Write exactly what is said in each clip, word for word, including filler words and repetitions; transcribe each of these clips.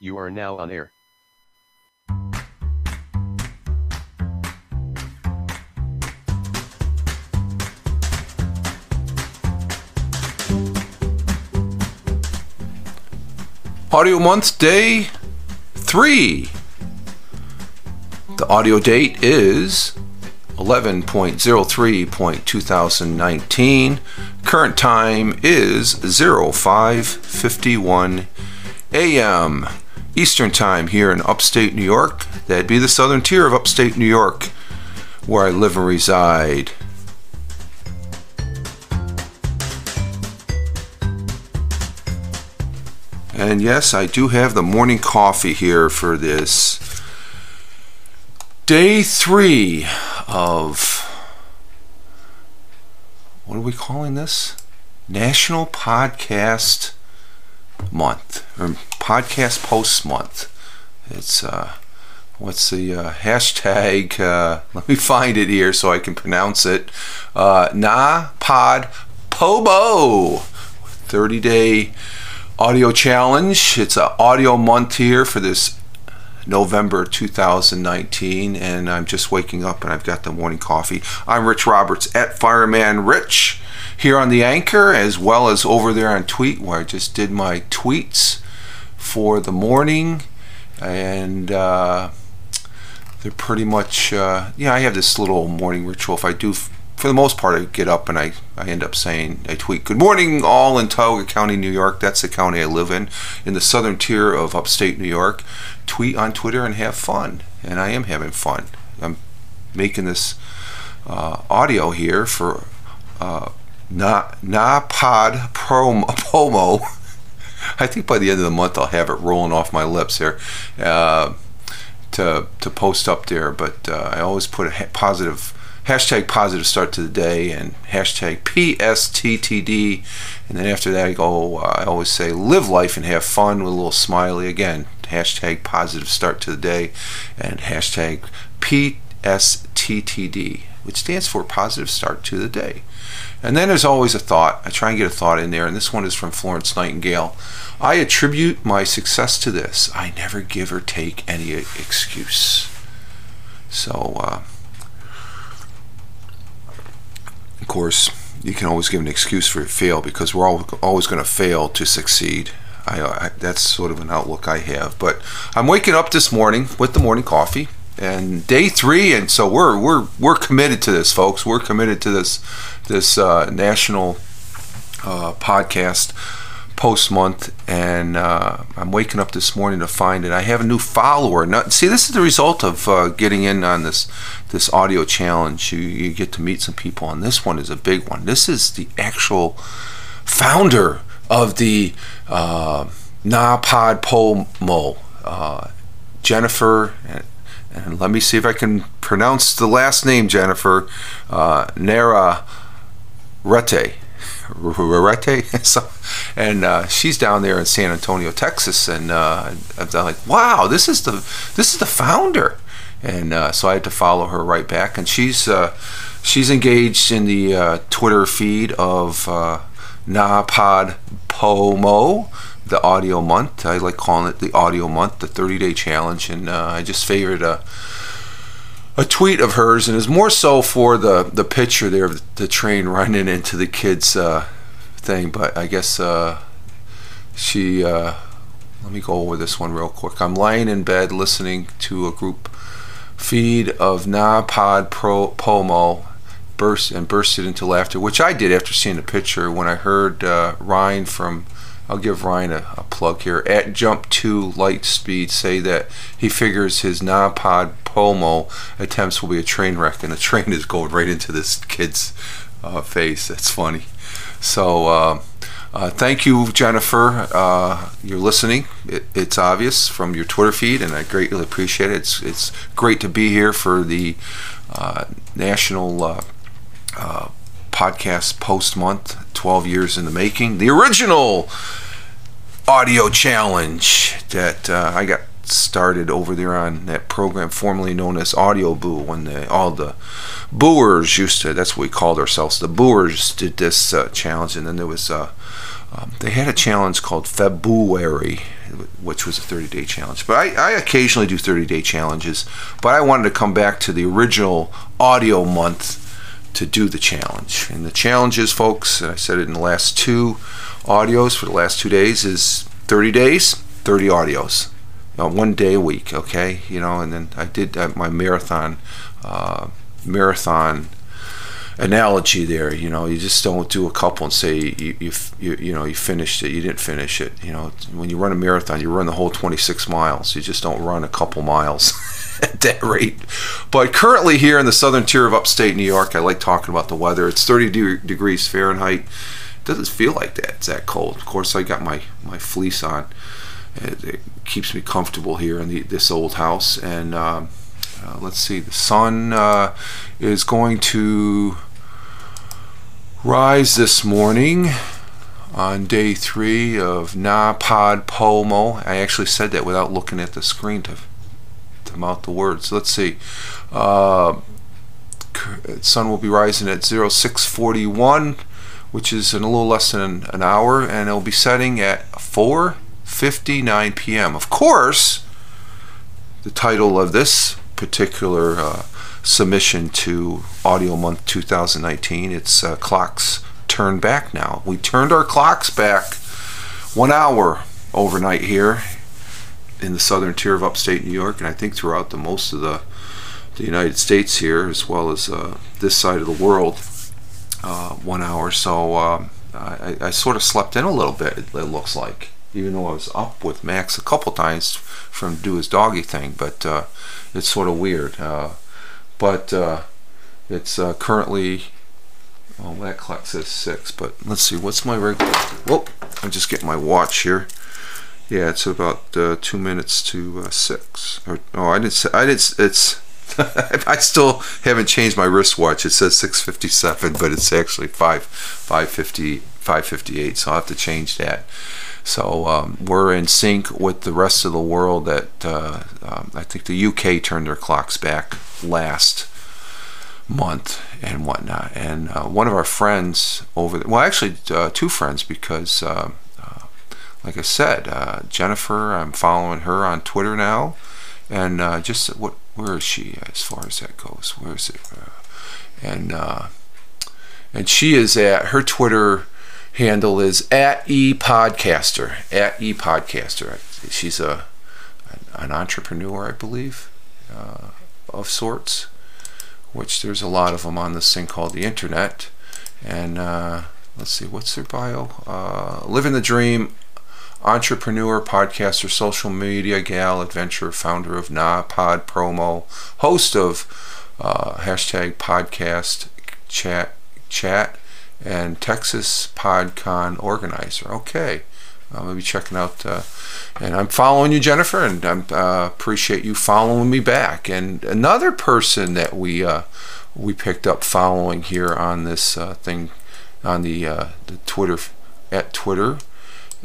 You are now on air. Audio month day three. The audio date is eleven oh three two thousand nineteen. Current time is oh five fifty-one a m Eastern time here in upstate New York. That'd be the southern tier of upstate New York where I live and reside. And yes, I do have the morning coffee here for this day three of, what are we calling this? National Podcast Month, or Podcast Post Month. It's, uh, what's the uh, hashtag? Uh, let me find it here so I can pronounce it. Uh, NaPodPoMo, thirty day audio challenge. It's an audio month here for this November two thousand nineteen, and I'm just waking up and I've got the morning coffee. I'm Rich Roberts at Fireman Rich here on the Anchor, as well as over there on Tweet, where I just did my tweets for the morning, and uh, they're pretty much uh, yeah. I have this little morning ritual. If I do. For the most part, I get up and I, I end up saying, I tweet, good morning all in Tioga County, New York. That's the county I live in, in the southern tier of upstate New York. Tweet on Twitter and have fun. And I am having fun. I'm making this uh, audio here for uh, Na, NaPodPoMo. I think by the end of the month, I'll have it rolling off my lips here. Uh, to, to post up there, but uh, I always put a positive... hashtag positive start to the day and hashtag P S T T D, and then after that I go uh, I always say live life and have fun with a little smiley. Again, hashtag positive start to the day and hashtag P S T T D, which stands for positive start to the day. And then there's always a thought. I try and get a thought in there, and this one is from Florence Nightingale. I attribute my success to this. I never give or take any excuse. So uh of course, you can always give an excuse for a fail, because we're all, always going to fail to succeed. I, I, that's sort of an outlook I have. But I'm waking up this morning with the morning coffee, and day three, and so we're we're we're committed to this, folks. We're committed to this this uh, national uh, podcast post month, and uh, I'm waking up this morning to find that I have a new follower. Now, see, this is the result of uh, getting in on this this audio challenge. You, you get to meet some people, and this one is a big one. This is the actual founder of the uh, NaPodPoMo, uh, Jennifer, and, and let me see if I can pronounce the last name, Jennifer uh, Navarrete. And uh, she's down there in San Antonio, Texas, and uh, I'm like, wow, this is the this is the founder, and uh, so I had to follow her right back, and she's uh, she's engaged in the uh, Twitter feed of uh, NaPodPoMo, the audio month. I like calling it the audio month, the thirty day challenge, and uh, I just favored a. a tweet of hers, and is more so for the the picture there of the train running into the kids uh, thing. But I guess uh, she uh, let me go over this one real quick. I'm lying in bed listening to a group feed of NaPodPoMo burst and bursted into laughter, which I did after seeing the picture when I heard uh, Ryan from I'll give Ryan a, a plug here at Jump two Lightspeed say that he figures his NaPodPoMo attempts will be a train wreck, and the train is going right into this kid's uh, face. That's funny. So uh, uh, thank you, Jennifer. Uh, you're listening. It, it's obvious from your Twitter feed, and I greatly appreciate it. It's it's great to be here for the uh, national. Uh, uh, Podcast Post Month, twelve years in the making. The original audio challenge that uh, I got started over there on that program formerly known as Audio Boo, when the, all the booers used to, that's what we called ourselves, the booers did this uh, challenge. And then there was, uh, um, they had a challenge called February, which was a thirty-day challenge. But I, I occasionally do thirty-day challenges, but I wanted to come back to the original audio month to do the challenge. And the challenges, folks, and I said it in the last two audios for the last two days, is thirty days, thirty audios, uh, one day a week, okay? You know, and then I did uh, my marathon, uh, marathon analogy there. You know, you just don't do a couple and say you you you, you know you finished it, you didn't finish it. You know, when you run a marathon, you run the whole twenty-six miles. You just don't run a couple miles at that rate. But currently here in the southern tier of upstate New York, I like talking about the weather. It's thirty degrees Fahrenheit. It doesn't feel like that. It's that cold. Of course, I got my my fleece on. It, it keeps me comfortable here in the, this old house. And um, uh, let's see, the sun uh, is going to rise this morning on day three of NaPodPoMo. I actually said that without looking at the screen to to mouth the words. Let's see. Uh, sun will be rising at oh six forty-one, which is in a little less than an hour, and it'll be setting at four fifty-nine p m Of course, the title of this particular uh, submission to Audio Month two thousand nineteen, it's uh, Clocks Turn Back Now. We turned our clocks back one hour overnight here in the southern tier of upstate New York, and I think throughout the most of the, the United States here, as well as uh, this side of the world. Uh, one hour, so um, I, I sort of slept in a little bit, it looks like, even though I was up with Max a couple times for him to do his doggy thing, but uh, it's sort of weird. Uh, but uh, it's uh, currently, well, that clock says six, but let's see, what's my regular, whoop, I'm just getting my watch here. Yeah, it's about uh, two minutes to uh, six, or, oh, I didn't say, I didn't, it's, I still haven't changed my wristwatch. It says six fifty-seven, but it's actually five fifty-eight, so I'll have to change that. So um, we're in sync with the rest of the world. That uh, um, I think the U K turned their clocks back last month and whatnot. And uh, one of our friends over there, well, actually uh, two friends, because uh, uh, like I said, uh, Jennifer, I'm following her on Twitter now. And uh, just what, where is she as far as that goes? Where is it? Uh, and uh, and she is at, her Twitter handle is at epodcaster, at epodcaster. She's a an entrepreneur, I believe, uh, of sorts. Which there's a lot of them on this thing called the internet. And uh, let's see, what's their bio? Uh, living the dream. Entrepreneur, podcaster, social media gal, adventurer, founder of NaPodPoMo, host of uh, hashtag podcast chat, chat, and Texas PodCon organizer. Okay, I'm gonna be checking out, uh, and I'm following you, Jennifer, and I uh, appreciate you following me back. And another person that we uh, we picked up following here on this uh, thing, on the uh, the Twitter at Twitter.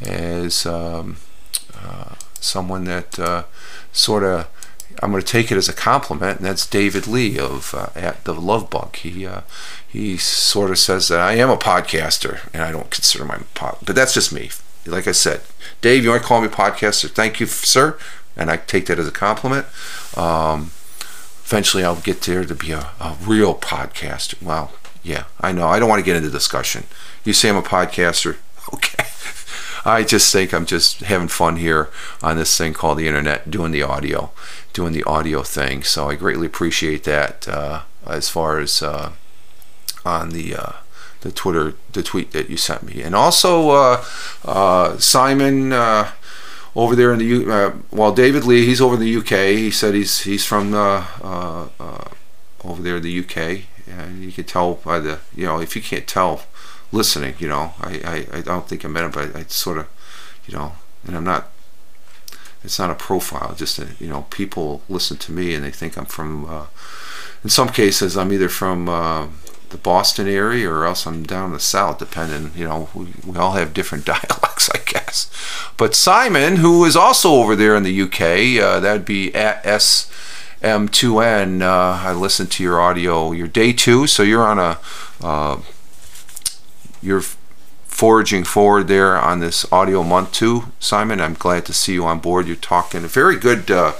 As um, uh, someone that uh, sort of, I'm going to take it as a compliment, and that's David Lee of uh, at the Love Bug. He uh, he sort of says that I am a podcaster, and I don't consider my pod, but that's just me. Like I said, Dave, you want to call me podcaster? Thank you, sir, and I take that as a compliment. Um, eventually, I'll get there to be a, a real podcaster. Wow, yeah, I know. I don't want to get into discussion. You say I'm a podcaster, okay. I just think I'm just having fun here on this thing called the internet, doing the audio, doing the audio thing. So I greatly appreciate that. Uh, as far as uh, on the uh, the Twitter, the tweet that you sent me, and also uh, uh, Simon uh, over there in the U. Uh, well, David Lee, he's over in the U K. He said he's he's from uh, uh, uh, over there in the U K, and you can tell by the, you know, if you can't tell. Listening, you know, I, I, I don't think I met him, but I, I sort of, you know, and I'm not, it's not a profile, just, a, you know, people listen to me and they think I'm from, uh, in some cases, I'm either from uh, the Boston area, or else I'm down in the South, depending, you know, we, we all have different dialects, I guess. But Simon, who is also over there in the U K, uh, that would be at S M two N, uh, I listened to your audio, your day two, so you're on a, uh, you're foraging forward there on this audio month two, Simon. I'm glad to see you on board. You're talking very good uh,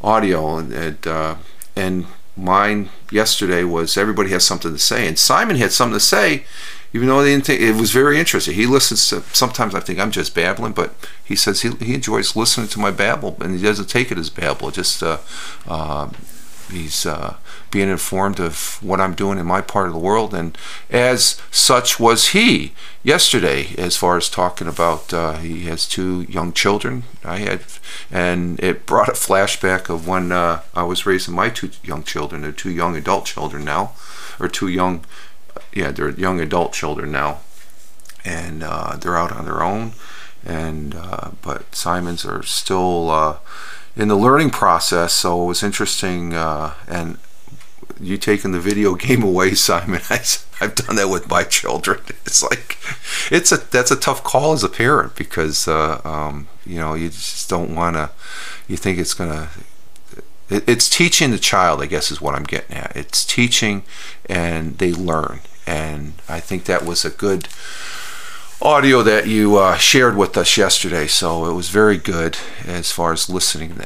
audio, and, and, uh, and mine yesterday was everybody has something to say, and Simon had something to say, even though they didn't think, it was very interesting. He listens to, sometimes I think I'm just babbling, but he says he, he enjoys listening to my babble, and he doesn't take it as babble. Just uh, uh, he's uh, being informed of what I'm doing in my part of the world, and as such was he yesterday, as far as talking about uh, he has two young children. I had, and it brought a flashback of when uh, I was raising my two young children. They're two young adult children now, or two young yeah they're young adult children now, and uh, they're out on their own, and uh, but Simon's are still uh, in the learning process, so it was interesting. Uh, and you taking the video game away, Simon, I, I've done that with my children. It's like, it's a that's a tough call as a parent, because uh, um, you know, you just don't want to, you think it's gonna, it, it's teaching the child, I guess, is what I'm getting at. It's teaching, and they learn, and I think that was a good audio that you uh, shared with us yesterday, so it was very good as far as listening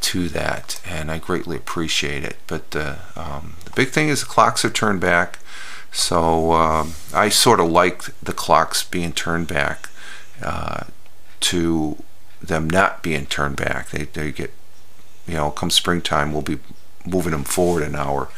to that, and I greatly appreciate it. But uh, um, the big thing is the clocks are turned back, so um, I sort of liked the clocks being turned back uh, to them not being turned back. They, they get, you know, come springtime we'll be moving them forward an hour,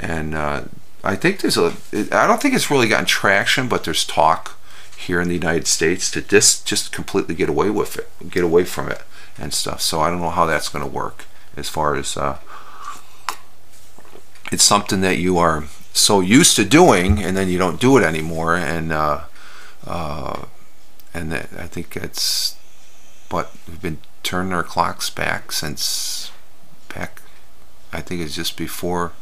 and uh, I think there's a, I don't think it's really gotten traction, but there's talk here in the United States to just just completely get away with it, get away from it and stuff. So I don't know how that's going to work, as far as uh, it's something that you are so used to doing, and then you don't do it anymore, and uh, uh, and that, I think that's what we've been turning our clocks back since back. I think it's just before.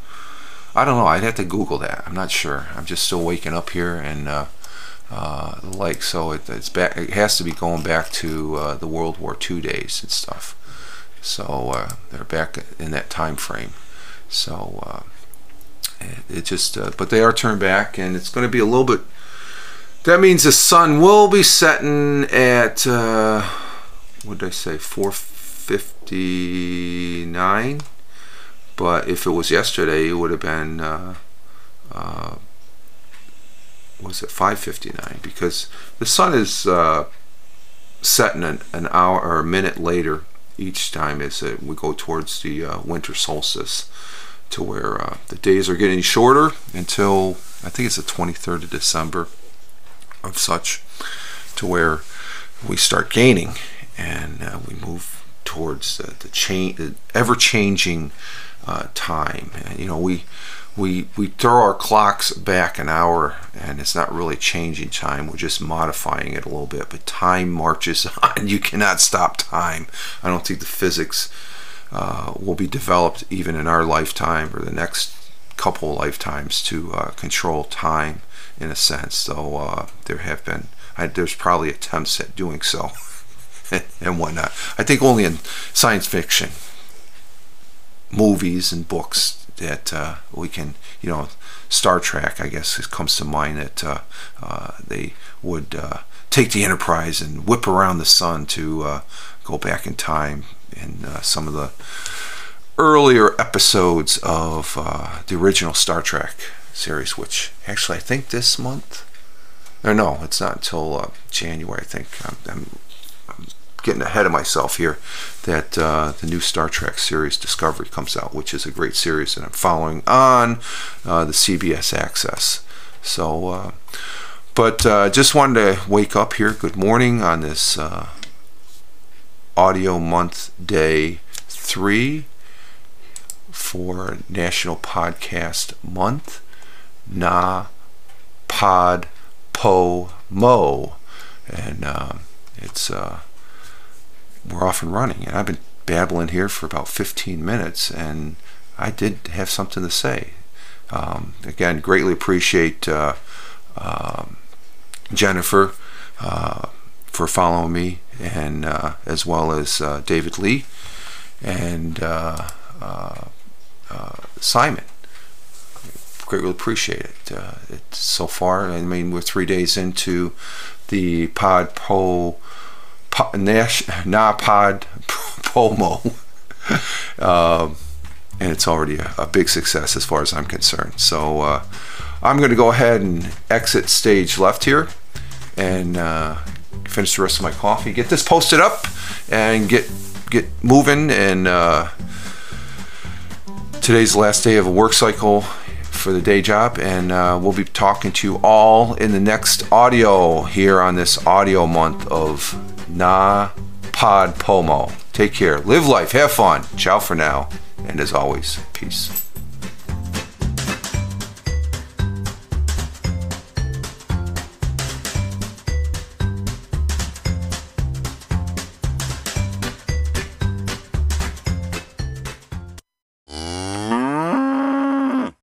I don't know. I'd have to Google that. I'm not sure. I'm just still waking up here, and. Uh, Uh, like so, it, it's back. It has to be going back to uh, the World War Two days and stuff. So uh, they're back in that time frame. So uh, it, it just, uh, but they are turned back, and it's going to be a little bit. That means the sun will be setting at uh, what did I say, four fifty-nine? But if it was yesterday, it would have been. Uh, uh, was at five fifty-nine, because the sun is uh, setting an, an hour or a minute later each time as uh, we go towards the uh, winter solstice, to where uh, the days are getting shorter until I think it's the twenty-third of December of such, to where we start gaining, and uh, we move towards uh, the change, the ever-changing uh, time. And, you know, we We, we throw our clocks back an hour, and it's not really changing time. We're just modifying it a little bit, but time marches on. You cannot stop time. I don't think the physics uh, will be developed even in our lifetime or the next couple of lifetimes to uh, control time in a sense. So uh, there have been, I, there's probably attempts at doing so and whatnot. I think only in science fiction movies and books that uh, we can, you know, Star Trek, I guess, it comes to mind that uh, uh, they would uh, take the Enterprise and whip around the sun to uh, go back in time in uh, some of the earlier episodes of uh, the original Star Trek series, which actually I think this month, or no, it's not until uh, January, I think. I'm, I'm, I'm getting ahead of myself here, that uh, the new Star Trek series Discovery comes out, which is a great series, and I'm following on uh, the C B S Access. So uh, but uh, just wanted to wake up here, good morning, on this uh, audio month day three for National Podcast Month, NaPodPoMo, and uh, it's uh, we're off and running, and I've been babbling here for about fifteen minutes, and I did have something to say. Um, again, greatly appreciate uh, uh, Jennifer uh, for following me, and uh, as well as uh, David Lee and uh, uh, uh, Simon. Greatly appreciate it. Uh, it's so far, I mean, we're three days into the pod po, po nash, NaPodPoMo, uh, and it's already a, a big success as far as I'm concerned. So uh, I'm going to go ahead and exit stage left here and uh, finish the rest of my coffee, get this posted up, and get get moving. And uh, today's the last day of a work cycle for the day job, and uh, we'll be talking to you all in the next audio here on this audio month of NaPodPoMo. Take care, live life, have fun. Ciao for now, and as always, peace.